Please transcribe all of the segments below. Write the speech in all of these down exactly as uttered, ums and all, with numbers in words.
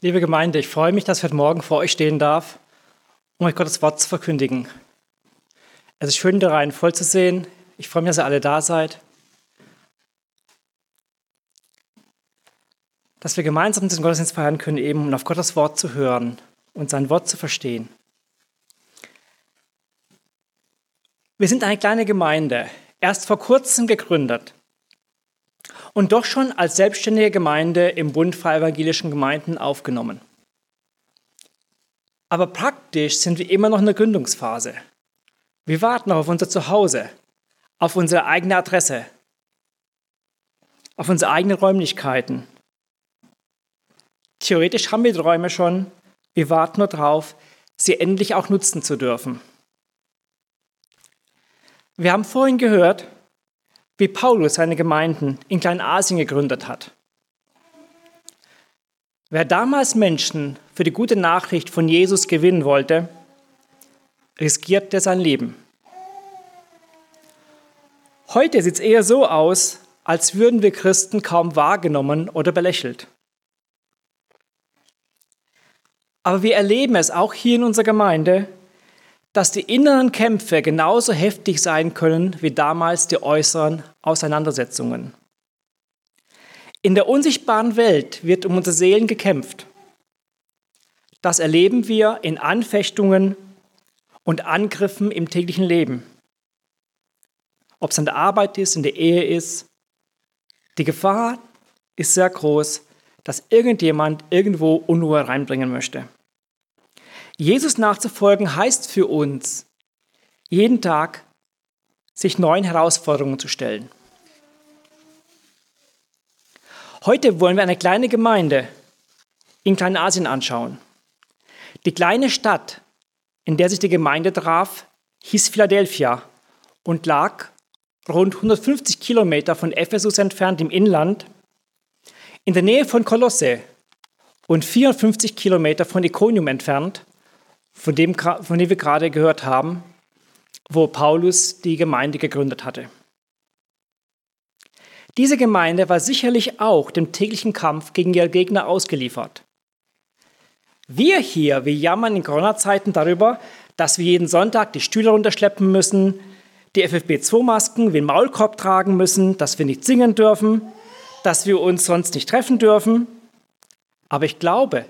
Liebe Gemeinde, ich freue mich, dass ich heute Morgen vor euch stehen darf, um euch Gottes Wort zu verkündigen. Es ist schön, die Reihen voll zu sehen. Ich freue mich, dass ihr alle da seid. Dass wir gemeinsam diesen Gottesdienst feiern können, eben um auf Gottes Wort zu hören und sein Wort zu verstehen. Wir sind eine kleine Gemeinde, erst vor kurzem gegründet und doch schon als selbstständige Gemeinde im Bund freier evangelischen Gemeinden aufgenommen. Aber praktisch sind wir immer noch in der Gründungsphase. Wir warten noch auf unser Zuhause, auf unsere eigene Adresse, auf unsere eigenen Räumlichkeiten. Theoretisch haben wir die Räume schon, wir warten nur darauf, sie endlich auch nutzen zu dürfen. Wir haben vorhin gehört, wie Paulus seine Gemeinden in Kleinasien gegründet hat. Wer damals Menschen für die gute Nachricht von Jesus gewinnen wollte, riskierte sein Leben. Heute sieht es eher so aus, als würden wir Christen kaum wahrgenommen oder belächelt. Aber wir erleben es auch hier in unserer Gemeinde, dass die inneren Kämpfe genauso heftig sein können wie damals die äußeren Auseinandersetzungen. In der unsichtbaren Welt wird um unsere Seelen gekämpft. Das erleben wir in Anfechtungen und Angriffen im täglichen Leben. Ob es an der Arbeit ist, in der Ehe ist, die Gefahr ist sehr groß, dass irgendjemand irgendwo Unruhe reinbringen möchte. Jesus nachzufolgen heißt für uns, jeden Tag sich neuen Herausforderungen zu stellen. Heute wollen wir eine kleine Gemeinde in Kleinasien anschauen. Die kleine Stadt, in der sich die Gemeinde traf, hieß Philadelphia und lag rund hundertfünfzig Kilometer von Ephesus entfernt im Inland, in der Nähe von Kolosse und vierundfünfzig Kilometer von Ikonium entfernt, Von dem, von dem wir gerade gehört haben, wo Paulus die Gemeinde gegründet hatte. Diese Gemeinde war sicherlich auch dem täglichen Kampf gegen ihre Gegner ausgeliefert. Wir hier, wir jammern in Corona-Zeiten darüber, dass wir jeden Sonntag die Stühle runterschleppen müssen, die F F P zwei Masken wie einen Maulkorb tragen müssen, dass wir nicht singen dürfen, dass wir uns sonst nicht treffen dürfen. Aber ich glaube,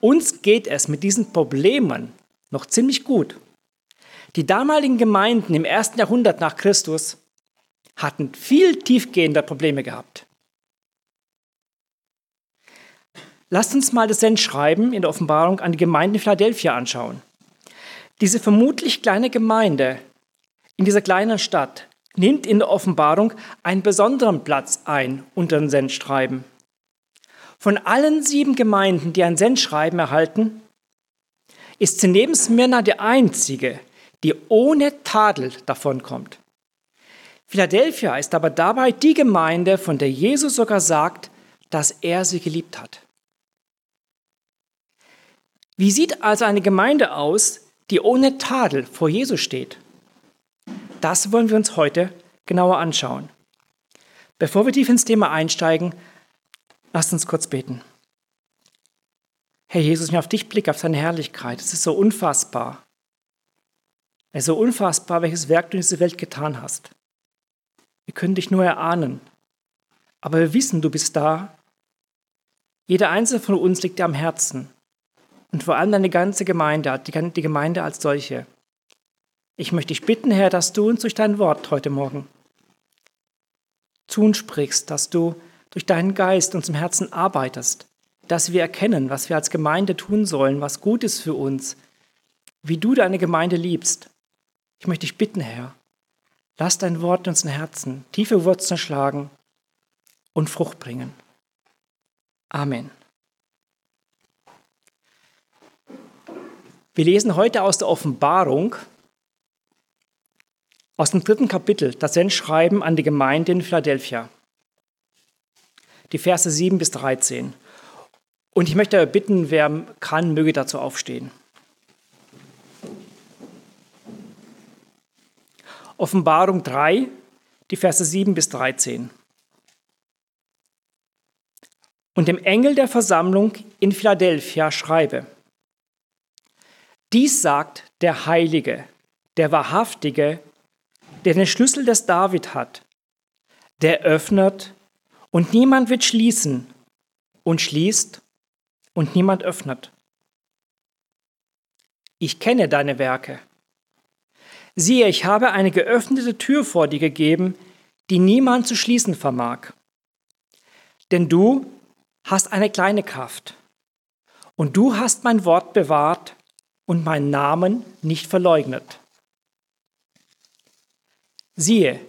uns geht es mit diesen Problemen noch ziemlich gut. Die damaligen Gemeinden im ersten Jahrhundert nach Christus hatten viel tiefgehende Probleme gehabt. Lasst uns mal das Sendschreiben in der Offenbarung an die Gemeinde in Philadelphia anschauen. Diese vermutlich kleine Gemeinde in dieser kleinen Stadt nimmt in der Offenbarung einen besonderen Platz ein unter dem Sendschreiben. Von allen sieben Gemeinden, die ein Sendschreiben erhalten, ist sie neben Smyrna die einzige, die ohne Tadel davonkommt. Philadelphia ist aber dabei die Gemeinde, von der Jesus sogar sagt, dass er sie geliebt hat. Wie sieht also eine Gemeinde aus, die ohne Tadel vor Jesus steht? Das wollen wir uns heute genauer anschauen. Bevor wir tief ins Thema einsteigen, lasst uns kurz beten. Herr Jesus, wenn ich auf dich blicke, auf deine Herrlichkeit, es ist so unfassbar. Es ist so unfassbar, welches Werk du in dieser Welt getan hast. Wir können dich nur erahnen, aber wir wissen, du bist da. Jeder Einzelne von uns liegt dir am Herzen und vor allem deine ganze Gemeinde, die Gemeinde als solche. Ich möchte dich bitten, Herr, dass du uns durch dein Wort heute Morgen zu uns sprichst, dass du durch deinen Geist uns im Herzen arbeitest, dass wir erkennen, was wir als Gemeinde tun sollen, was gut ist für uns, wie du deine Gemeinde liebst. Ich möchte dich bitten, Herr, lass dein Wort in unseren Herzen tiefe Wurzeln schlagen und Frucht bringen. Amen. Wir lesen heute aus der Offenbarung, aus dem dritten Kapitel, das Sendschreiben an die Gemeinde in Philadelphia. Die Verse sieben bis dreizehn. Und ich möchte bitten, wer kann, möge dazu aufstehen. Offenbarung drei, die Verse sieben bis dreizehn. und dem Engel der Versammlung in Philadelphia schreibe. Dies sagt der Heilige, der Wahrhaftige, der den Schlüssel des David hat, der öffnet und niemand wird schließen und schließt und niemand öffnet. Ich kenne deine Werke. Siehe, ich habe eine geöffnete Tür vor dir gegeben, die niemand zu schließen vermag. Denn du hast eine kleine Kraft und du hast mein Wort bewahrt und meinen Namen nicht verleugnet. Siehe,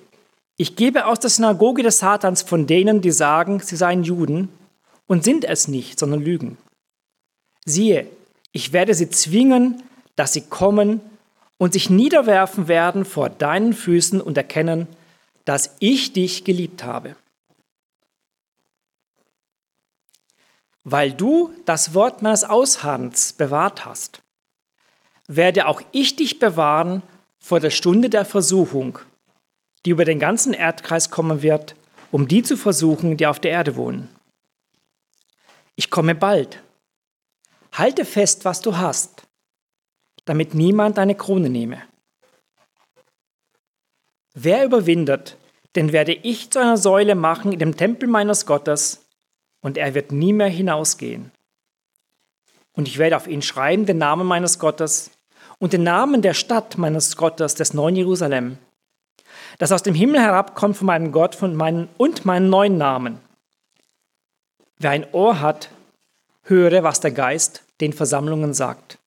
ich gebe aus der Synagoge des Satans von denen, die sagen, sie seien Juden und sind es nicht, sondern lügen. Siehe, ich werde sie zwingen, dass sie kommen und sich niederwerfen werden vor deinen Füßen und erkennen, dass ich dich geliebt habe. Weil du das Wort meines Ausharrens bewahrt hast, werde auch ich dich bewahren vor der Stunde der Versuchung, die über den ganzen Erdkreis kommen wird, um die zu versuchen, die auf der Erde wohnen. Ich komme bald. Halte fest, was du hast, damit niemand deine Krone nehme. Wer überwindet, den werde ich zu einer Säule machen in dem Tempel meines Gottes, und er wird nie mehr hinausgehen. Und ich werde auf ihn schreiben den Namen meines Gottes und den Namen der Stadt meines Gottes, des neuen Jerusalem, das aus dem Himmel herabkommt von meinem Gott von meinen, und meinen neuen Namen. Wer ein Ohr hat, höre, was der Geist den Versammlungen sagt.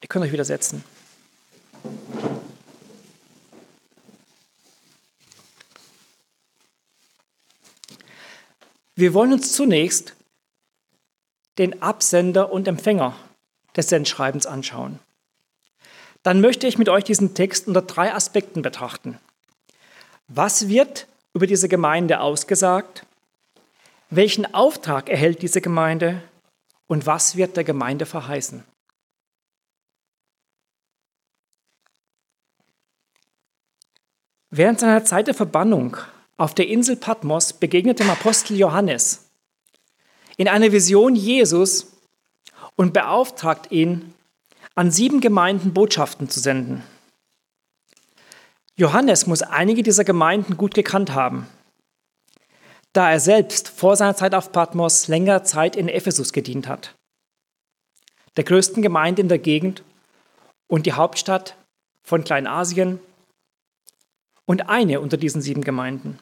Ihr könnt euch wieder setzen. Wir wollen uns zunächst den Absender und Empfänger des Sendschreibens anschauen. Dann möchte ich mit euch diesen Text unter drei Aspekten betrachten. Was wird über diese Gemeinde ausgesagt? Welchen Auftrag erhält diese Gemeinde? Und was wird der Gemeinde verheißen? Während seiner Zeit der Verbannung auf der Insel Patmos begegnet dem Apostel Johannes in einer Vision Jesus und beauftragt ihn, an sieben Gemeinden Botschaften zu senden. Johannes muss einige dieser Gemeinden gut gekannt haben, da er selbst vor seiner Zeit auf Patmos längere Zeit in Ephesus gedient hat, der größten Gemeinde in der Gegend und die Hauptstadt von Kleinasien, und eine unter diesen sieben Gemeinden.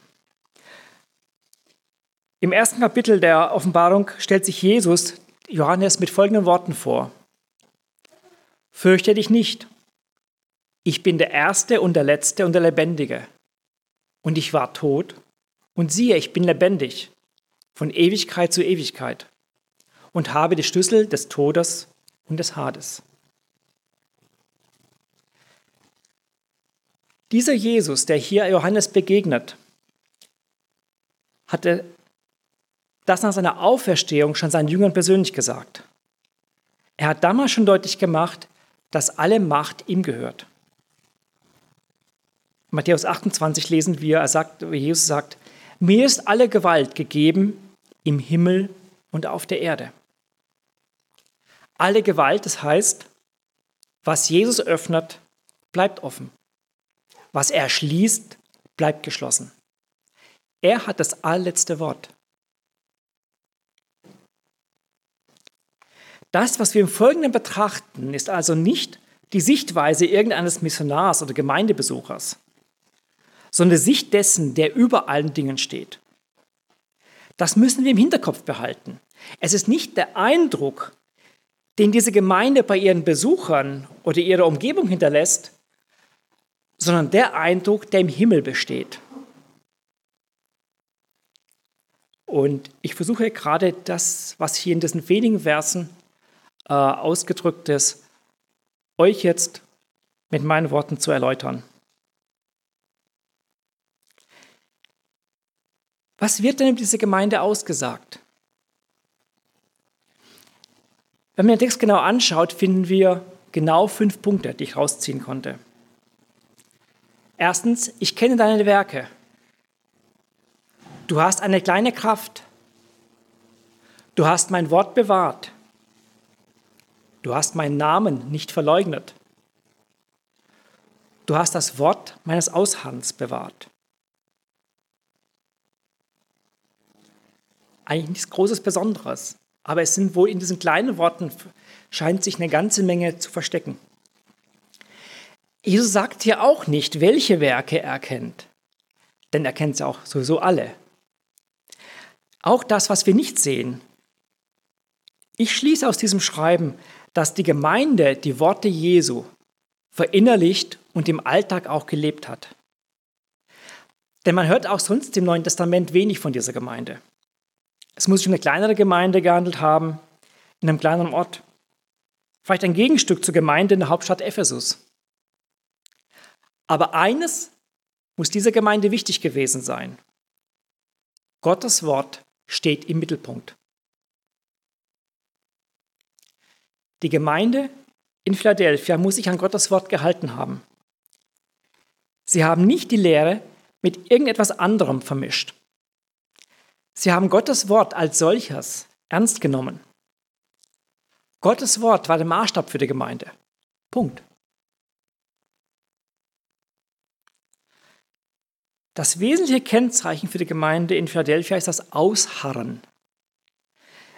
Im ersten Kapitel der Offenbarung stellt sich Jesus Johannes mit folgenden Worten vor. Fürchte dich nicht. Ich bin der Erste und der Letzte und der Lebendige. Und ich war tot, und siehe, ich bin lebendig, von Ewigkeit zu Ewigkeit, und habe die Schlüssel des Todes und des Hades. Dieser Jesus, der hier Johannes begegnet, hatte das nach seiner Auferstehung schon seinen Jüngern persönlich gesagt. Er hat damals schon deutlich gemacht, dass alle Macht ihm gehört. In Matthäus achtundzwanzig lesen wir, er sagt, Jesus sagt, mir ist alle Gewalt gegeben im Himmel und auf der Erde. Alle Gewalt, das heißt, was Jesus öffnet, bleibt offen. Was er schließt, bleibt geschlossen. Er hat das allerletzte Wort. Das, was wir im Folgenden betrachten, ist also nicht die Sichtweise irgendeines Missionars oder Gemeindebesuchers, sondern die Sicht dessen, der über allen Dingen steht. Das müssen wir im Hinterkopf behalten. Es ist nicht der Eindruck, den diese Gemeinde bei ihren Besuchern oder ihrer Umgebung hinterlässt, sondern der Eindruck, der im Himmel besteht. Und ich versuche gerade das, was hier in diesen wenigen Versen äh, ausgedrückt ist, euch jetzt mit meinen Worten zu erläutern. Was wird denn über diese Gemeinde ausgesagt? Wenn man den Text genau anschaut, finden wir genau fünf Punkte, die ich rausziehen konnte. Erstens, ich kenne deine Werke. Du hast eine kleine Kraft. Du hast mein Wort bewahrt. Du hast meinen Namen nicht verleugnet. Du hast das Wort meines Ausharrens bewahrt. Eigentlich nichts Großes Besonderes, aber es sind wohl in diesen kleinen Worten, scheint sich eine ganze Menge zu verstecken. Jesus sagt hier auch nicht, welche Werke er kennt, denn er kennt sie auch sowieso alle. Auch das, was wir nicht sehen. Ich schließe aus diesem Schreiben, dass die Gemeinde die Worte Jesu verinnerlicht und im Alltag auch gelebt hat. Denn man hört auch sonst im Neuen Testament wenig von dieser Gemeinde. Es muss sich um eine kleinere Gemeinde gehandelt haben, in einem kleineren Ort. Vielleicht ein Gegenstück zur Gemeinde in der Hauptstadt Ephesus. Aber eines muss dieser Gemeinde wichtig gewesen sein. Gottes Wort steht im Mittelpunkt. Die Gemeinde in Philadelphia muss sich an Gottes Wort gehalten haben. Sie haben nicht die Lehre mit irgendetwas anderem vermischt. Sie haben Gottes Wort als solches ernst genommen. Gottes Wort war der Maßstab für die Gemeinde. Punkt. Das wesentliche Kennzeichen für die Gemeinde in Philadelphia ist das Ausharren.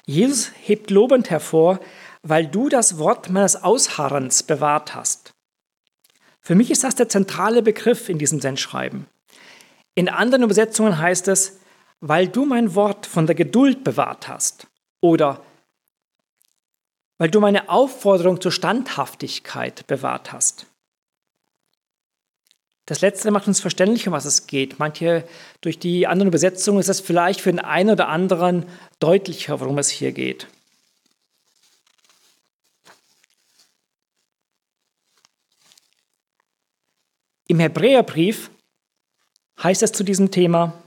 Jesus hebt lobend hervor, weil du das Wort meines Ausharrens bewahrt hast. Für mich ist das der zentrale Begriff in diesem Sendschreiben. In anderen Übersetzungen heißt es, weil du mein Wort von der Geduld bewahrt hast oder weil du meine Aufforderung zur Standhaftigkeit bewahrt hast. Das Letzte macht uns verständlich, um was es geht. Manche, durch die anderen Übersetzungen ist das vielleicht für den einen oder anderen deutlicher, worum es hier geht. Im Hebräerbrief heißt es zu diesem Thema: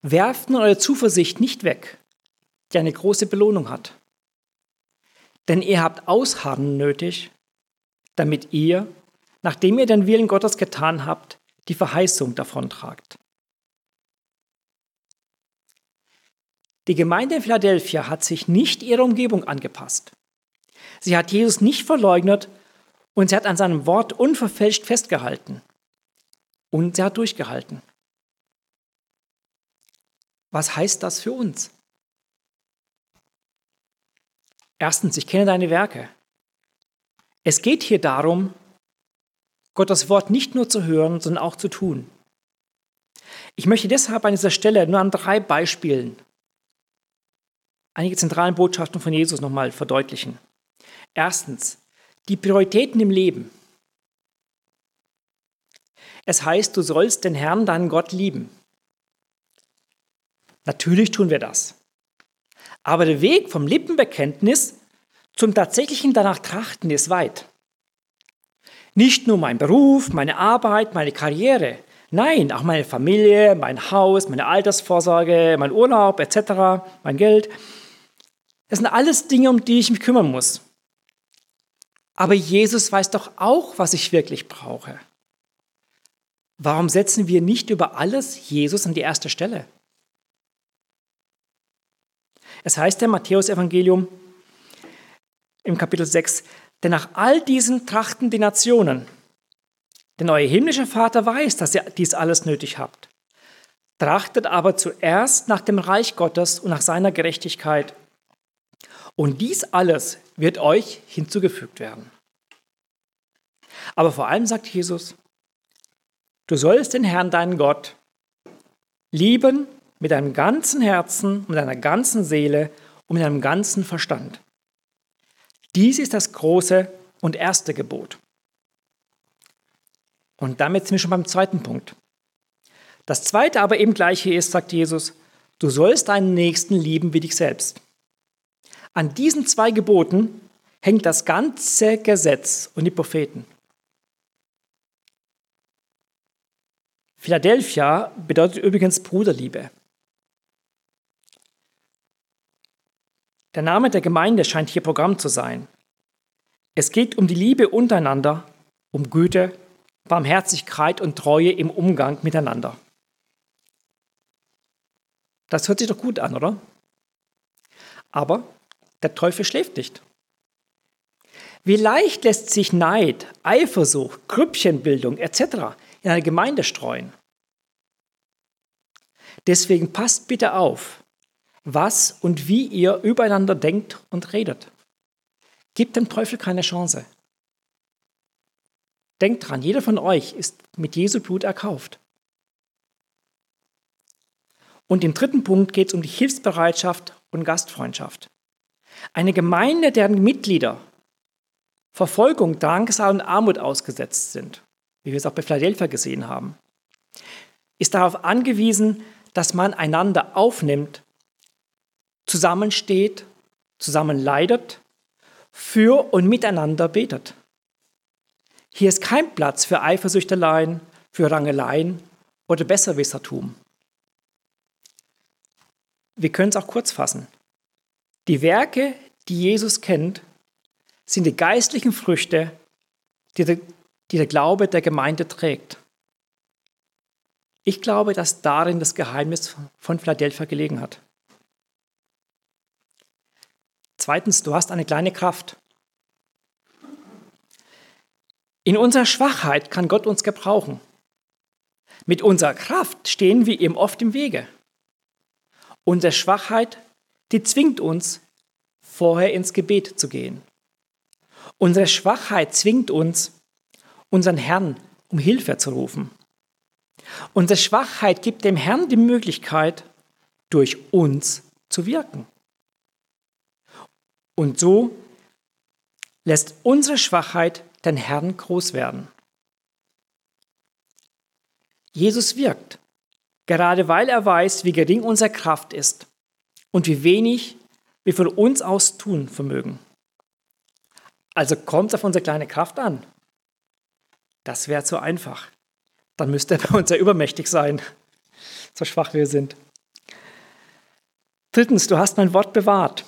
Werft nun eure Zuversicht nicht weg, die eine große Belohnung hat. Denn ihr habt Ausharren nötig, damit ihr, nachdem ihr den Willen Gottes getan habt, die Verheißung davontragt. Die Gemeinde in Philadelphia hat sich nicht ihrer Umgebung angepasst. Sie hat Jesus nicht verleugnet und sie hat an seinem Wort unverfälscht festgehalten. Und sie hat durchgehalten. Was heißt das für uns? Erstens, ich kenne deine Werke. Es geht hier darum, Gottes Wort nicht nur zu hören, sondern auch zu tun. Ich möchte deshalb an dieser Stelle nur an drei Beispielen einige zentrale Botschaften von Jesus nochmal verdeutlichen. Erstens, die Prioritäten im Leben. Es heißt, du sollst den Herrn, deinen Gott, lieben. Natürlich tun wir das. Aber der Weg vom Lippenbekenntnis zum tatsächlichen danach Trachten ist weit. Nicht nur mein Beruf, meine Arbeit, meine Karriere. Nein, auch meine Familie, mein Haus, meine Altersvorsorge, mein Urlaub et cetera, mein Geld. Das sind alles Dinge, um die ich mich kümmern muss. Aber Jesus weiß doch auch, was ich wirklich brauche. Warum setzen wir nicht über alles Jesus an die erste Stelle? Es heißt im Matthäus-Evangelium im Kapitel sechs, denn nach all diesen trachten die Nationen, denn euer himmlischer Vater weiß, dass ihr dies alles nötig habt. Trachtet aber zuerst nach dem Reich Gottes und nach seiner Gerechtigkeit. Und dies alles wird euch hinzugefügt werden. Aber vor allem sagt Jesus, du sollst den Herrn, deinen Gott, lieben mit deinem ganzen Herzen, mit deiner ganzen Seele und mit deinem ganzen Verstand. Dies ist das große und erste Gebot. Und damit sind wir schon beim zweiten Punkt. Das zweite aber eben gleiche ist, sagt Jesus, du sollst deinen Nächsten lieben wie dich selbst. An diesen zwei Geboten hängt das ganze Gesetz und die Propheten. Philadelphia bedeutet übrigens Bruderliebe. Der Name der Gemeinde scheint hier Programm zu sein. Es geht um die Liebe untereinander, um Güte, Barmherzigkeit und Treue im Umgang miteinander. Das hört sich doch gut an, oder? Aber der Teufel schläft nicht. Wie leicht lässt sich Neid, Eifersucht, Grüppchenbildung et cetera in eine Gemeinde streuen? Deswegen passt bitte auf, was und wie ihr übereinander denkt und redet. Gebt dem Teufel keine Chance. Denkt dran, jeder von euch ist mit Jesu Blut erkauft. Und im dritten Punkt geht es um die Hilfsbereitschaft und Gastfreundschaft. Eine Gemeinde, deren Mitglieder Verfolgung, Drangsal und Armut ausgesetzt sind, wie wir es auch bei Philadelphia gesehen haben, ist darauf angewiesen, dass man einander aufnimmt, zusammensteht, zusammen leidet, für und miteinander betet. Hier ist kein Platz für Eifersüchteleien, für Rangeleien oder Besserwissertum. Wir können es auch kurz fassen. Die Werke, die Jesus kennt, sind die geistlichen Früchte, die der, die der Glaube der Gemeinde trägt. Ich glaube, dass darin das Geheimnis von Philadelphia gelegen hat. Zweitens, du hast eine kleine Kraft. In unserer Schwachheit kann Gott uns gebrauchen. Mit unserer Kraft stehen wir ihm oft im Wege. Unsere Schwachheit, die zwingt uns, vorher ins Gebet zu gehen. Unsere Schwachheit zwingt uns, unseren Herrn um Hilfe zu rufen. Unsere Schwachheit gibt dem Herrn die Möglichkeit, durch uns zu wirken. Und so lässt unsere Schwachheit den Herrn groß werden. Jesus wirkt, gerade weil er weiß, wie gering unsere Kraft ist und wie wenig wir von uns aus tun vermögen. Also kommt es auf unsere kleine Kraft an. Das wäre zu einfach. Dann müsste er bei uns ja übermächtig sein, so schwach wir sind. Drittens, du hast mein Wort bewahrt.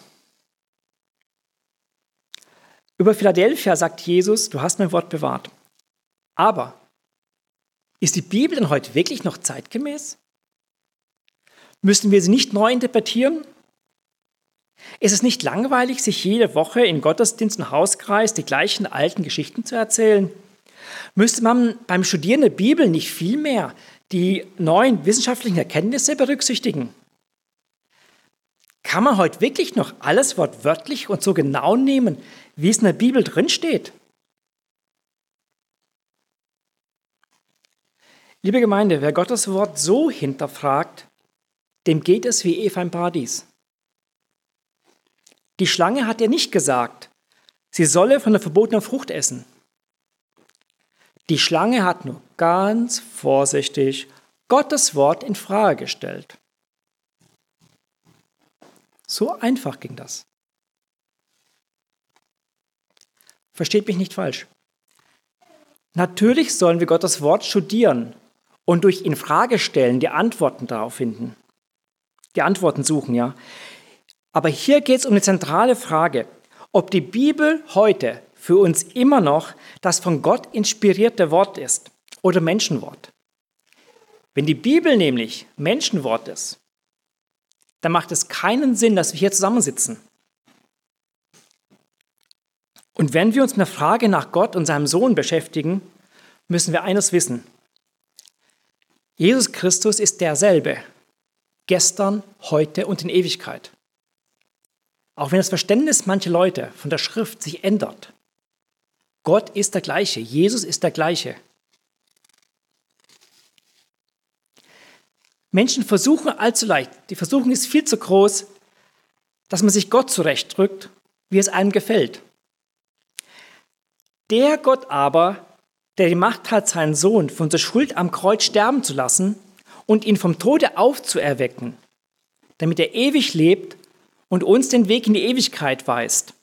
Über Philadelphia sagt Jesus, du hast mein Wort bewahrt. Aber ist die Bibel denn heute wirklich noch zeitgemäß? Müssen wir sie nicht neu interpretieren? Ist es nicht langweilig, sich jede Woche in Gottesdienst und Hauskreis die gleichen alten Geschichten zu erzählen? Müsste man beim Studieren der Bibel nicht vielmehr die neuen wissenschaftlichen Erkenntnisse berücksichtigen? Kann man heute wirklich noch alles wortwörtlich und so genau nehmen, wie es in der Bibel drinsteht? Liebe Gemeinde, wer Gottes Wort so hinterfragt, dem geht es wie Eva im Paradies. Die Schlange hat ihr nicht gesagt, sie solle von der verbotenen Frucht essen. Die Schlange hat nur ganz vorsichtig Gottes Wort in Frage gestellt. So einfach ging das. Versteht mich nicht falsch. Natürlich sollen wir Gottes Wort studieren und durch ihn Frage stellen, die Antworten darauf finden. Die Antworten suchen, ja. Aber hier geht es um eine zentrale Frage, ob die Bibel heute für uns immer noch das von Gott inspirierte Wort ist oder Menschenwort. Wenn die Bibel nämlich Menschenwort ist, dann macht es keinen Sinn, dass wir hier zusammensitzen. Und wenn wir uns mit der Frage nach Gott und seinem Sohn beschäftigen, müssen wir eines wissen. Jesus Christus ist derselbe, gestern, heute und in Ewigkeit. Auch wenn das Verständnis mancher Leute von der Schrift sich ändert. Gott ist der gleiche, Jesus ist der gleiche. Menschen versuchen allzu leicht, die Versuchung ist viel zu groß, dass man sich Gott zurechtdrückt, wie es einem gefällt. Der Gott aber, der die Macht hat, seinen Sohn von der Schuld am Kreuz sterben zu lassen und ihn vom Tode aufzuerwecken, damit er ewig lebt, und uns den Weg in die Ewigkeit weist.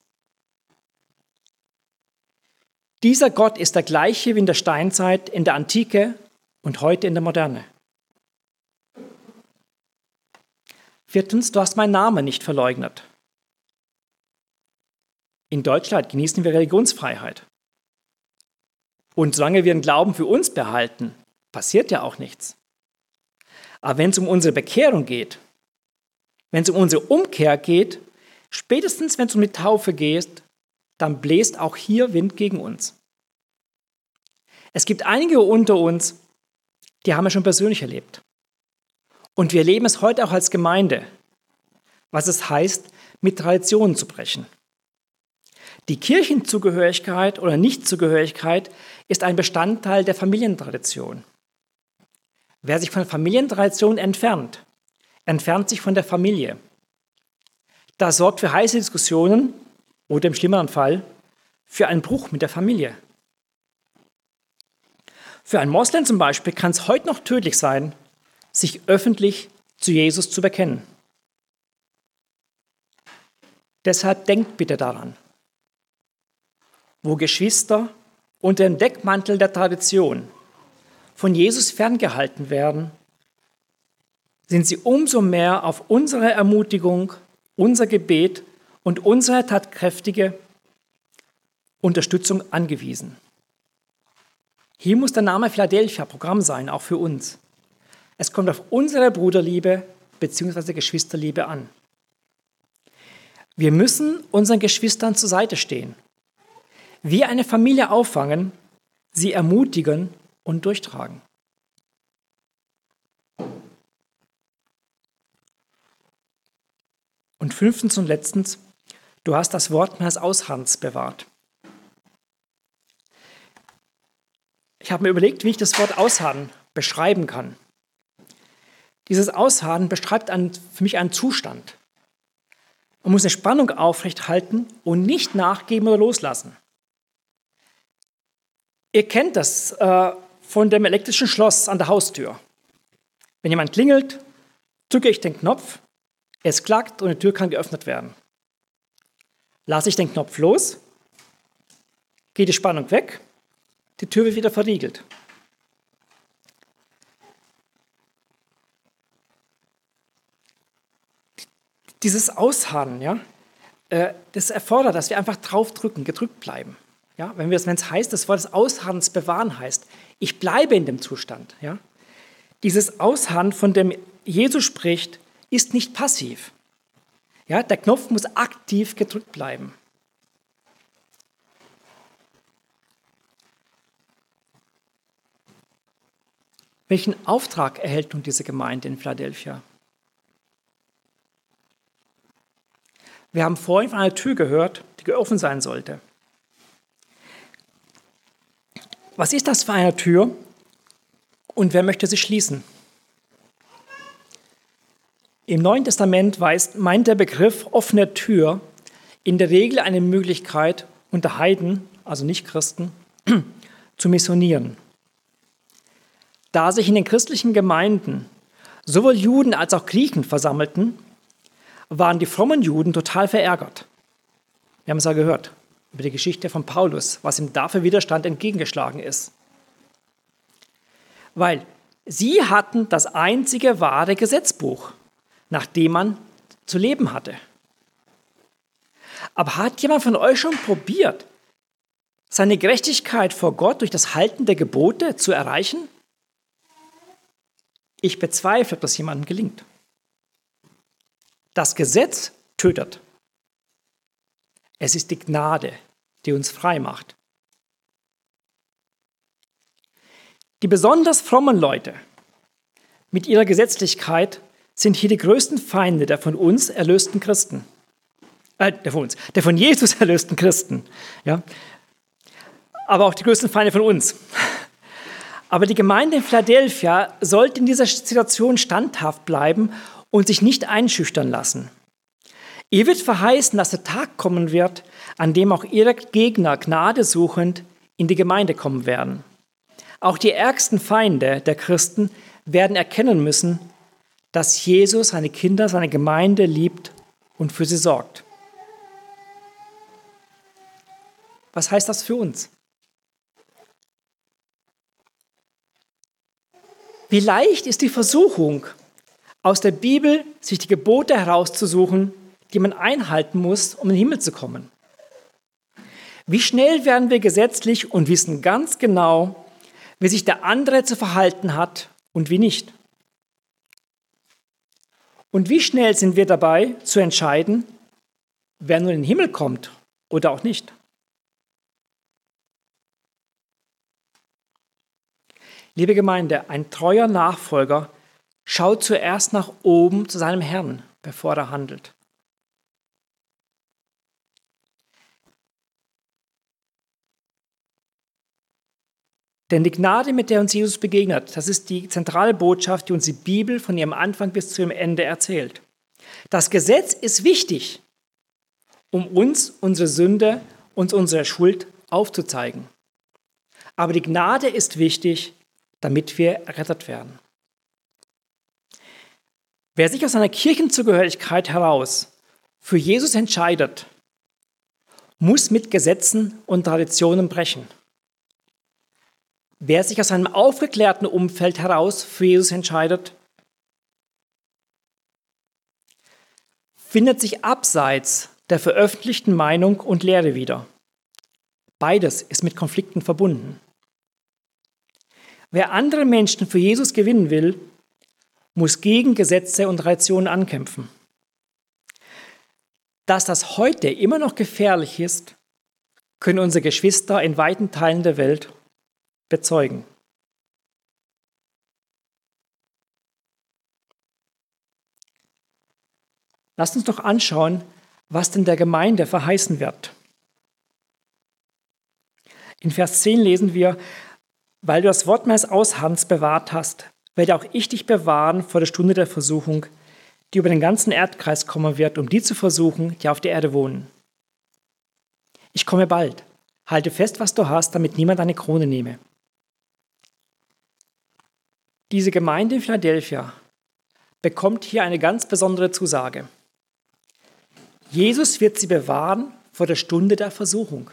Dieser Gott ist der gleiche wie in der Steinzeit, in der Antike und heute in der Moderne. Viertens, du hast meinen Namen nicht verleugnet. In Deutschland genießen wir Religionsfreiheit. Und solange wir den Glauben für uns behalten, passiert ja auch nichts. Aber wenn es um unsere Bekehrung geht, Wenn es um unsere Umkehr geht, spätestens wenn du mit Taufe gehst, dann bläst auch hier Wind gegen uns. Es gibt einige unter uns, die haben es schon persönlich erlebt. Und wir erleben es heute auch als Gemeinde, was es heißt, mit Traditionen zu brechen. Die Kirchenzugehörigkeit oder Nichtzugehörigkeit ist ein Bestandteil der Familientradition. Wer sich von Familientradition entfernt, entfernt sich von der Familie. Das sorgt für heiße Diskussionen oder im schlimmeren Fall für einen Bruch mit der Familie. Für einen Moslem zum Beispiel kann es heute noch tödlich sein, sich öffentlich zu Jesus zu bekennen. Deshalb denkt bitte daran, wo Geschwister unter dem Deckmantel der Tradition von Jesus ferngehalten werden, sind sie umso mehr auf unsere Ermutigung, unser Gebet und unsere tatkräftige Unterstützung angewiesen. Hier muss der Name Philadelphia Programm sein, auch für uns. Es kommt auf unsere Bruderliebe bzw. Geschwisterliebe an. Wir müssen unseren Geschwistern zur Seite stehen, wie eine Familie auffangen, sie ermutigen und durchtragen. Und fünftens und letztens, du hast das Wort meines Ausharrens bewahrt. Ich habe mir überlegt, wie ich das Wort Ausharren beschreiben kann. Dieses Ausharren beschreibt einen, für mich einen Zustand. Man muss eine Spannung aufrechthalten und nicht nachgeben oder loslassen. Ihr kennt das äh, von dem elektrischen Schloss an der Haustür. Wenn jemand klingelt, drücke ich den Knopf, es klackt und die Tür kann geöffnet werden. Lasse ich den Knopf los, geht die Spannung weg, die Tür wird wieder verriegelt. Dieses Ausharren, ja, äh, das erfordert, dass wir einfach draufdrücken, gedrückt bleiben. Ja, wenn es heißt, das Wort des Ausharrens bewahren heißt, ich bleibe in dem Zustand. Ja. Dieses Ausharren, von dem Jesus spricht, ist nicht passiv. Ja, der Knopf muss aktiv gedrückt bleiben. Welchen Auftrag erhält nun diese Gemeinde in Philadelphia? Wir haben vorhin von einer Tür gehört, die geöffnet sein sollte. Was ist das für eine Tür und wer möchte sie schließen? Im Neuen Testament weist, meint der Begriff offene Tür in der Regel eine Möglichkeit, unter Heiden, also Nichtchristen, zu missionieren. Da sich in den christlichen Gemeinden sowohl Juden als auch Griechen versammelten, waren die frommen Juden total verärgert. Wir haben es ja gehört über die Geschichte von Paulus, was ihm dafür Widerstand entgegengeschlagen ist. Weil sie hatten das einzige wahre Gesetzbuch, nach dem man zu leben hatte. Aber hat jemand von euch schon probiert, seine Gerechtigkeit vor Gott durch das Halten der Gebote zu erreichen? Ich bezweifle, ob das jemandem gelingt. Das Gesetz tötet. Es ist die Gnade, die uns frei macht. Die besonders frommen Leute mit ihrer Gesetzlichkeit sind hier die größten Feinde der von uns erlösten Christen. Äh, der von uns, der von Jesus erlösten Christen. Ja? Aber auch die größten Feinde von uns. Aber die Gemeinde in Philadelphia sollte in dieser Situation standhaft bleiben und sich nicht einschüchtern lassen. Ihr wird verheißen, dass der Tag kommen wird, an dem auch ihre Gegner Gnade suchend in die Gemeinde kommen werden. Auch die ärgsten Feinde der Christen werden erkennen müssen, dass Jesus seine Kinder, seine Gemeinde liebt und für sie sorgt. Was heißt das für uns? Wie leicht ist die Versuchung, aus der Bibel sich die Gebote herauszusuchen, die man einhalten muss, um in den Himmel zu kommen. Wie schnell werden wir gesetzlich und wissen ganz genau, wie sich der andere zu verhalten hat und wie nicht. Und wie schnell sind wir dabei, zu entscheiden, wer nun in den Himmel kommt oder auch nicht? Liebe Gemeinde, ein treuer Nachfolger schaut zuerst nach oben zu seinem Herrn, bevor er handelt. Denn die Gnade, mit der uns Jesus begegnet, das ist die zentrale Botschaft, die uns die Bibel von ihrem Anfang bis zu ihrem Ende erzählt. Das Gesetz ist wichtig, um uns unsere Sünde, uns unsere Schuld aufzuzeigen. Aber die Gnade ist wichtig, damit wir errettet werden. Wer sich aus seiner Kirchenzugehörigkeit heraus für Jesus entscheidet, muss mit Gesetzen und Traditionen brechen. Wer sich aus einem aufgeklärten Umfeld heraus für Jesus entscheidet, findet sich abseits der veröffentlichten Meinung und Lehre wieder. Beides ist mit Konflikten verbunden. Wer andere Menschen für Jesus gewinnen will, muss gegen Gesetze und Traditionen ankämpfen. Dass das heute immer noch gefährlich ist, können unsere Geschwister in weiten Teilen der Welt bezeugen. Lasst uns doch anschauen, was denn der Gemeinde verheißen wird. In Vers zehn lesen wir, weil du das Wort meines Ausharrens bewahrt hast, werde auch ich dich bewahren vor der Stunde der Versuchung, die über den ganzen Erdkreis kommen wird, um die zu versuchen, die auf der Erde wohnen. Ich komme bald, halte fest, was du hast, damit niemand deine Krone nehme. Diese Gemeinde in Philadelphia bekommt hier eine ganz besondere Zusage. Jesus wird sie bewahren vor der Stunde der Versuchung.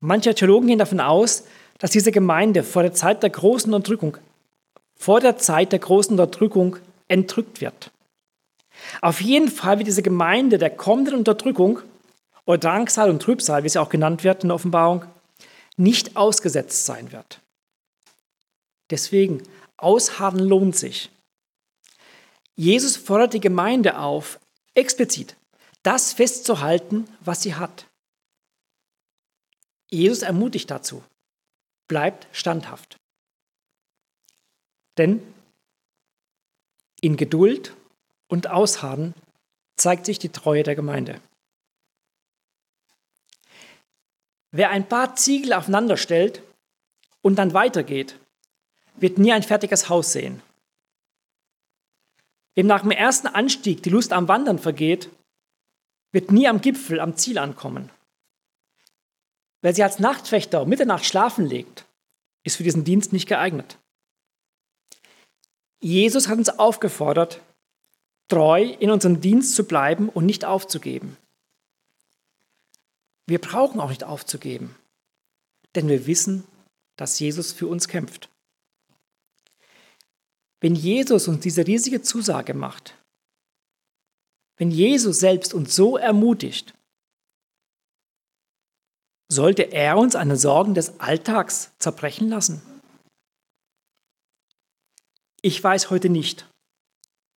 Manche Theologen gehen davon aus, dass diese Gemeinde vor der Zeit der großen Unterdrückung, vor der Zeit der großen Unterdrückung entrückt wird. Auf jeden Fall wird diese Gemeinde der kommenden Unterdrückung oder Drangsal und Trübsal, wie sie auch genannt wird in der Offenbarung, nicht ausgesetzt sein wird. Deswegen, Ausharren lohnt sich. Jesus fordert die Gemeinde auf, explizit das festzuhalten, was sie hat. Jesus ermutigt dazu, bleibt standhaft. Denn in Geduld und Ausharren zeigt sich die Treue der Gemeinde. Wer ein paar Ziegel aufeinander stellt und dann weitergeht, wird nie ein fertiges Haus sehen. Wem nach dem ersten Anstieg die Lust am Wandern vergeht, wird nie am Gipfel, am Ziel ankommen. Wer sich als Nachtwächter um Mitternacht schlafen legt, ist für diesen Dienst nicht geeignet. Jesus hat uns aufgefordert, treu in unserem Dienst zu bleiben und nicht aufzugeben. Wir brauchen auch nicht aufzugeben, denn wir wissen, dass Jesus für uns kämpft. Wenn Jesus uns diese riesige Zusage macht, wenn Jesus selbst uns so ermutigt, sollte er uns an den Sorgen des Alltags zerbrechen lassen? Ich weiß heute nicht,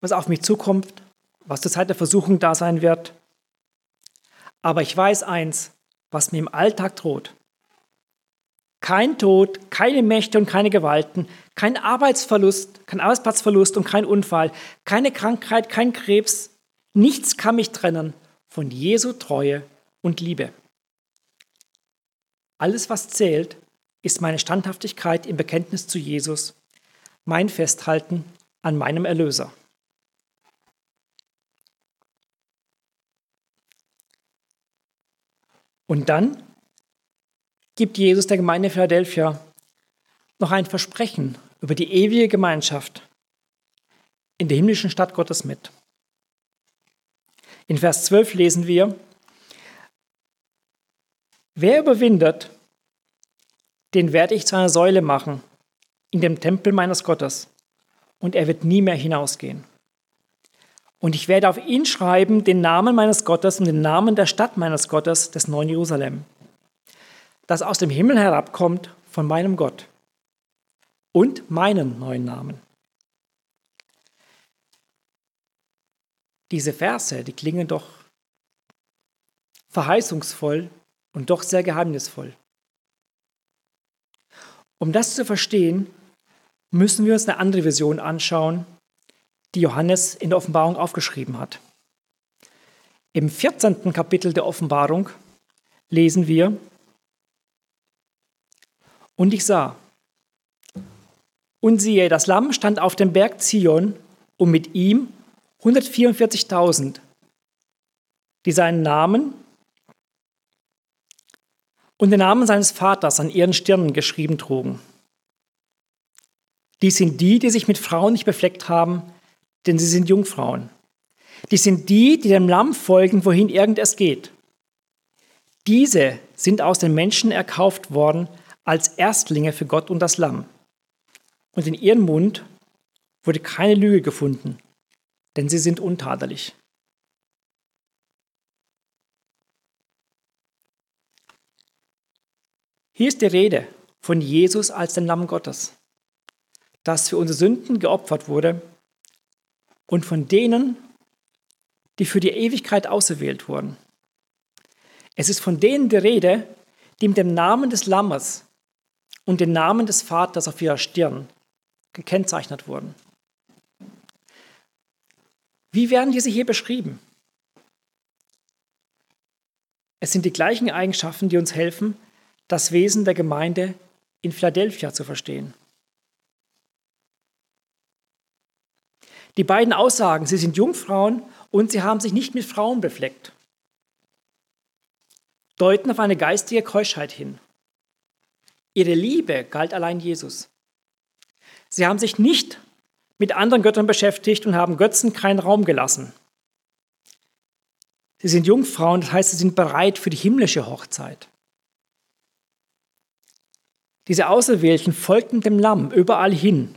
was auf mich zukommt, was zur Zeit der Versuchung da sein wird. Aber ich weiß eins, was mir im Alltag droht. Kein Tod, keine Mächte und keine Gewalten, kein Arbeitsverlust, kein Arbeitsplatzverlust und kein Unfall, keine Krankheit, kein Krebs, nichts kann mich trennen von Jesu Treue und Liebe. Alles, was zählt, ist meine Standhaftigkeit im Bekenntnis zu Jesus, mein Festhalten an meinem Erlöser. Und dann gibt Jesus der Gemeinde Philadelphia noch ein Versprechen über die ewige Gemeinschaft in der himmlischen Stadt Gottes mit. In Vers zwölf lesen wir, wer überwindet, den werde ich zu einer Säule machen in dem Tempel meines Gottes, und er wird nie mehr hinausgehen. Und ich werde auf ihn schreiben den Namen meines Gottes und den Namen der Stadt meines Gottes, des neuen Jerusalem, das aus dem Himmel herabkommt von meinem Gott, und meinen neuen Namen. Diese Verse, die klingen doch verheißungsvoll und doch sehr geheimnisvoll. Um das zu verstehen, müssen wir uns eine andere Version anschauen, die Johannes in der Offenbarung aufgeschrieben hat. Im vierzehnten Kapitel der Offenbarung lesen wir: Und ich sah, und siehe, das Lamm stand auf dem Berg Zion, und mit ihm hundertvierundvierzigtausend, die seinen Namen und den Namen seines Vaters an ihren Stirnen geschrieben trugen. Dies sind die, die sich mit Frauen nicht befleckt haben, denn sie sind Jungfrauen. Dies sind die, die dem Lamm folgen, wohin irgend es geht. Diese sind aus den Menschen erkauft worden als Erstlinge für Gott und das Lamm. Und in ihrem Mund wurde keine Lüge gefunden, denn sie sind untadelig. Hier ist die Rede von Jesus als dem Lamm Gottes, das für unsere Sünden geopfert wurde, und von denen, die für die Ewigkeit auserwählt wurden. Es ist von denen die Rede, die mit dem Namen des Lammes und dem Namen des Vaters auf ihrer Stirn gekennzeichnet wurden. Wie werden diese hier beschrieben? Es sind die gleichen Eigenschaften, die uns helfen, das Wesen der Gemeinde in Philadelphia zu verstehen. Die beiden Aussagen, sie sind Jungfrauen und sie haben sich nicht mit Frauen befleckt, deuten auf eine geistige Keuschheit hin. Ihre Liebe galt allein Jesus. Sie haben sich nicht mit anderen Göttern beschäftigt und haben Götzen keinen Raum gelassen. Sie sind Jungfrauen, das heißt, sie sind bereit für die himmlische Hochzeit. Diese Auserwählten folgten dem Lamm überall hin,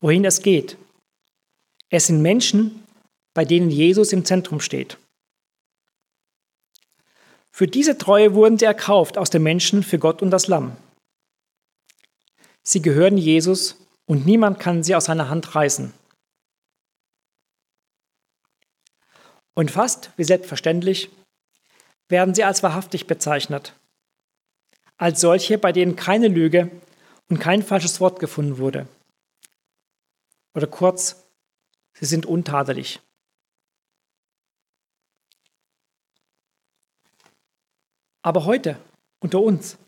wohin es geht. Es sind Menschen, bei denen Jesus im Zentrum steht. Für diese Treue wurden sie erkauft aus den Menschen für Gott und das Lamm. Sie gehören Jesus und niemand kann sie aus seiner Hand reißen. Und fast wie selbstverständlich werden sie als wahrhaftig bezeichnet, als solche, bei denen keine Lüge und kein falsches Wort gefunden wurde. Oder kurz, sie sind untadelig. Aber heute, unter uns,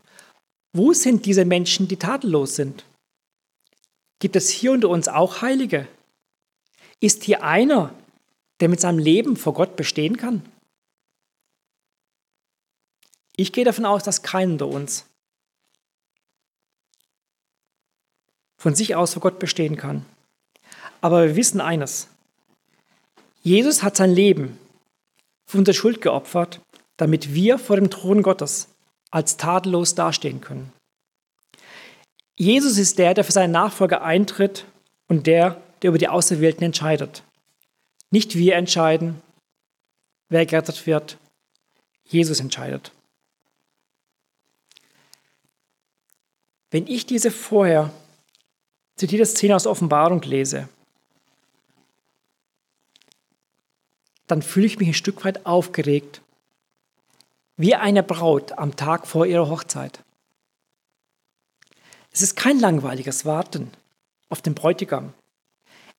wo sind diese Menschen, die tadellos sind? Gibt es hier unter uns auch Heilige? Ist hier einer, der mit seinem Leben vor Gott bestehen kann? Ich gehe davon aus, dass keiner unter uns von sich aus vor Gott bestehen kann. Aber wir wissen eines: Jesus hat sein Leben für unsere Schuld geopfert, damit wir vor dem Thron Gottes als tadellos dastehen können. Jesus ist der, der für seine Nachfolger eintritt und der, der über die Auserwählten entscheidet. Nicht wir entscheiden, wer gerettet wird. Jesus entscheidet. Wenn ich diese vorher zitierte Szene aus Offenbarung lese, dann fühle ich mich ein Stück weit aufgeregt, wie eine Braut am Tag vor ihrer Hochzeit. Es ist kein langweiliges Warten auf den Bräutigam.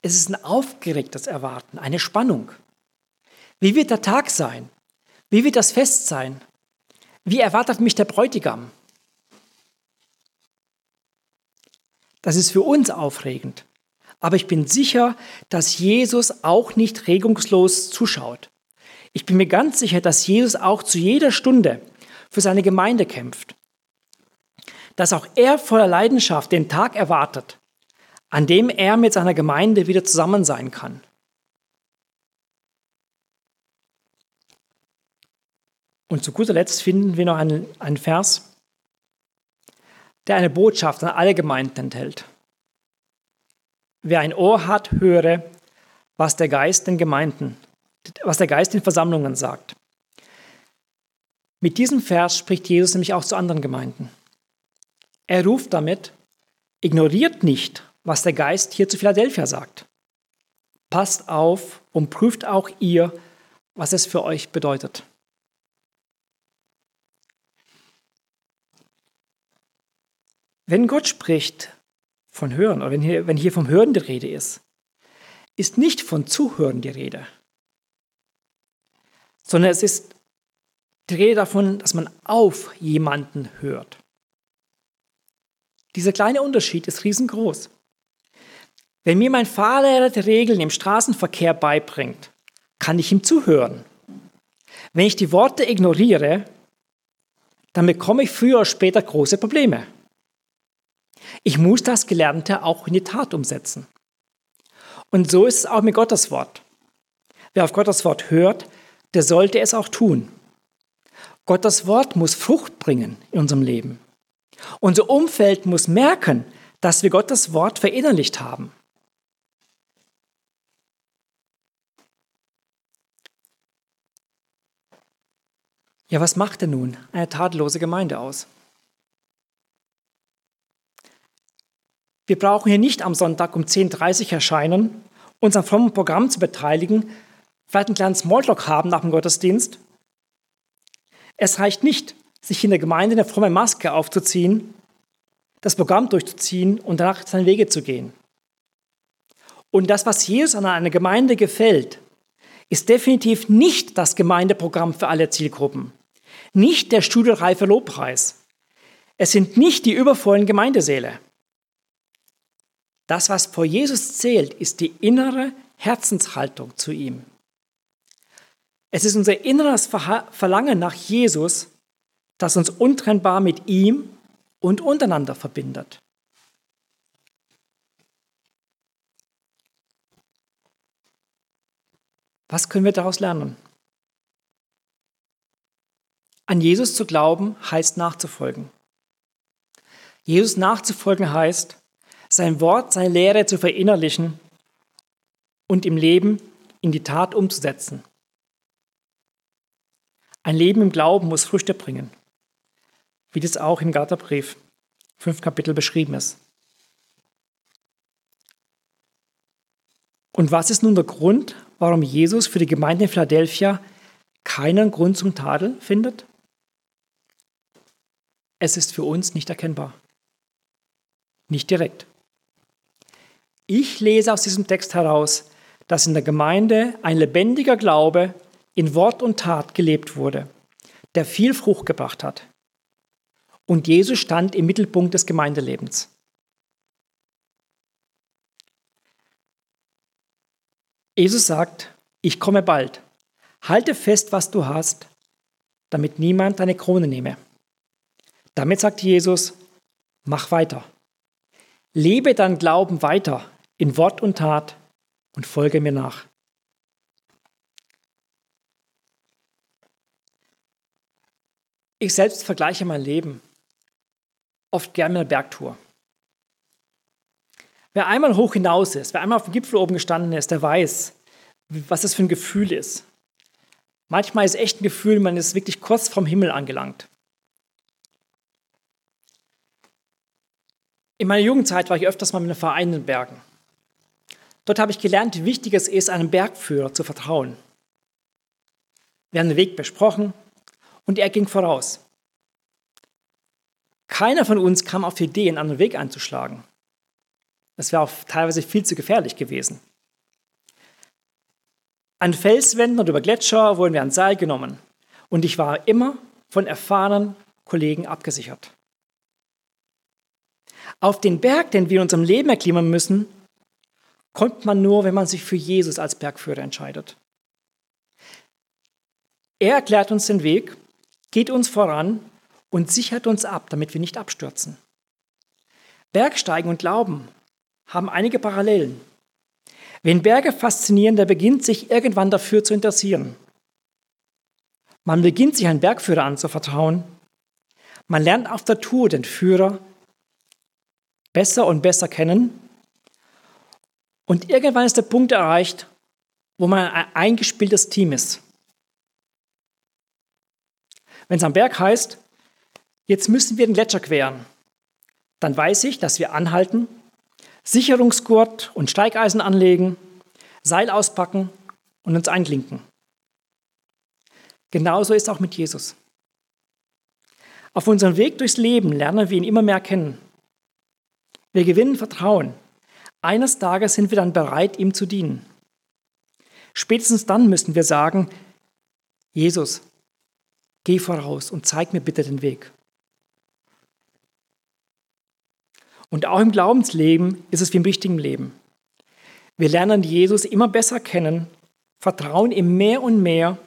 Es ist ein aufgeregtes Erwarten, eine Spannung. Wie wird der Tag sein? Wie wird das Fest sein? Wie erwartet mich der Bräutigam? Das ist für uns aufregend. Aber ich bin sicher, dass Jesus auch nicht regungslos zuschaut. Ich bin mir ganz sicher, dass Jesus auch zu jeder Stunde für seine Gemeinde kämpft. Dass auch er voller Leidenschaft den Tag erwartet, an dem er mit seiner Gemeinde wieder zusammen sein kann. Und zu guter Letzt finden wir noch einen, einen Vers, der eine Botschaft an alle Gemeinden enthält. Wer ein Ohr hat, höre, was der Geist den Gemeinden was der Geist in Versammlungen sagt. Mit diesem Vers spricht Jesus nämlich auch zu anderen Gemeinden. Er ruft damit: Ignoriert nicht, was der Geist hier zu Philadelphia sagt. passt auf und prüft auch ihr, was es für euch bedeutet. Wenn Gott spricht von Hören, oder wenn hier, wenn hier vom Hören die Rede ist, ist nicht von Zuhören die Rede, sondern es ist die Rede davon, dass man auf jemanden hört. Dieser kleine Unterschied ist riesengroß. Wenn mir mein Fahrlehrer die Regeln im Straßenverkehr beibringt, kann ich ihm zuhören. Wenn ich die Worte ignoriere, dann bekomme ich früher oder später große Probleme. Ich muss das Gelernte auch in die Tat umsetzen. Und so ist es auch mit Gottes Wort. Wer auf Gottes Wort hört, der sollte es auch tun. Gottes Wort muss Frucht bringen in unserem Leben. Unser Umfeld muss merken, dass wir Gottes Wort verinnerlicht haben. Ja, was macht denn nun eine tadellose Gemeinde aus? Wir brauchen hier nicht am Sonntag um zehn Uhr dreißig erscheinen, uns am frommen Programm zu beteiligen, vielleicht einen kleinen Smalltalk haben nach dem Gottesdienst. Es reicht nicht, sich in der Gemeinde eine fromme Maske aufzuziehen, das Programm durchzuziehen und danach seine Wege zu gehen. Und das, was Jesus an einer Gemeinde gefällt, ist definitiv nicht das Gemeindeprogramm für alle Zielgruppen, nicht der studioreife Lobpreis. Es sind nicht die übervollen Gemeindesäle. Das, was vor Jesus zählt, ist die innere Herzenshaltung zu ihm. Es ist unser inneres Verlangen nach Jesus, das uns untrennbar mit ihm und untereinander verbindet. Was können wir daraus lernen? An Jesus zu glauben, heißt nachzufolgen. Jesus nachzufolgen heißt, sein Wort, seine Lehre zu verinnerlichen und im Leben in die Tat umzusetzen. Ein Leben im Glauben muss Früchte bringen, wie das auch im Galaterbrief, fünf Kapitel, beschrieben ist. Und was ist nun der Grund, warum Jesus für die Gemeinde in Philadelphia keinen Grund zum Tadel findet? Es ist für uns nicht erkennbar. Nicht direkt. Ich lese aus diesem Text heraus, dass in der Gemeinde ein lebendiger Glaube in Wort und Tat gelebt wurde, der viel Frucht gebracht hat. Und Jesus stand im Mittelpunkt des Gemeindelebens. Jesus sagt, ich komme bald, halte fest, was du hast, damit niemand deine Krone nehme. Damit sagt Jesus, mach weiter. Lebe deinen Glauben weiter in Wort und Tat und folge mir nach. Ich selbst vergleiche mein Leben oft gerne mit einer Bergtour. Wer einmal hoch hinaus ist, wer einmal auf dem Gipfel oben gestanden ist, der weiß, was das für ein Gefühl ist. Manchmal ist echt ein Gefühl, man ist wirklich kurz vom Himmel angelangt. In meiner Jugendzeit war ich öfters mal mit einem Verein in den Bergen. Dort habe ich gelernt, wie wichtig es ist, einem Bergführer zu vertrauen. Wir haben den Weg besprochen und er ging voraus. Keiner von uns kam auf die Idee, einen anderen Weg einzuschlagen. Das wäre auch teilweise viel zu gefährlich gewesen. An Felswänden und über Gletscher wurden wir an Seil genommen und ich war immer von erfahrenen Kollegen abgesichert. Auf den Berg, den wir in unserem Leben erklimmen müssen, kommt man nur, wenn man sich für Jesus als Bergführer entscheidet. Er erklärt uns den Weg, geht uns voran und sichert uns ab, damit wir nicht abstürzen. Bergsteigen und Glauben haben einige Parallelen. Wen Berge faszinieren, der beginnt sich irgendwann dafür zu interessieren. Man beginnt sich einem Bergführer anzuvertrauen. Man lernt auf der Tour den Führer besser und besser kennen. Und irgendwann ist der Punkt erreicht, wo man ein eingespieltes Team ist. Wenn es am Berg heißt, jetzt müssen wir den Gletscher queren, dann weiß ich, dass wir anhalten, Sicherungsgurt und Steigeisen anlegen, Seil auspacken und uns einklinken. Genauso ist auch mit Jesus. Auf unserem Weg durchs Leben lernen wir ihn immer mehr kennen. Wir gewinnen Vertrauen. Eines Tages sind wir dann bereit, ihm zu dienen. Spätestens dann müssen wir sagen, Jesus, geh voraus und zeig mir bitte den Weg. Und auch im Glaubensleben ist es wie im richtigen Leben. Wir lernen Jesus immer besser kennen, vertrauen ihm mehr und mehr,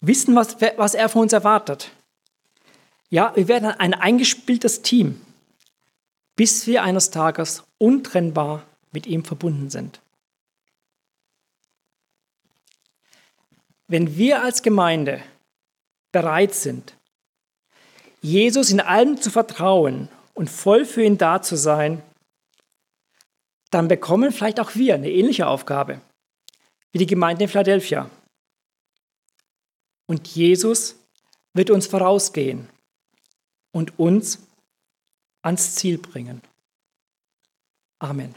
wissen, was, was er von uns erwartet. Ja, wir werden ein eingespieltes Team, bis wir eines Tages untrennbar mit ihm verbunden sind. Wenn wir als Gemeinde bereit sind, Jesus in allem zu vertrauen und voll für ihn da zu sein, dann bekommen vielleicht auch wir eine ähnliche Aufgabe wie die Gemeinde in Philadelphia. Und Jesus wird uns vorausgehen und uns ans Ziel bringen. Amen.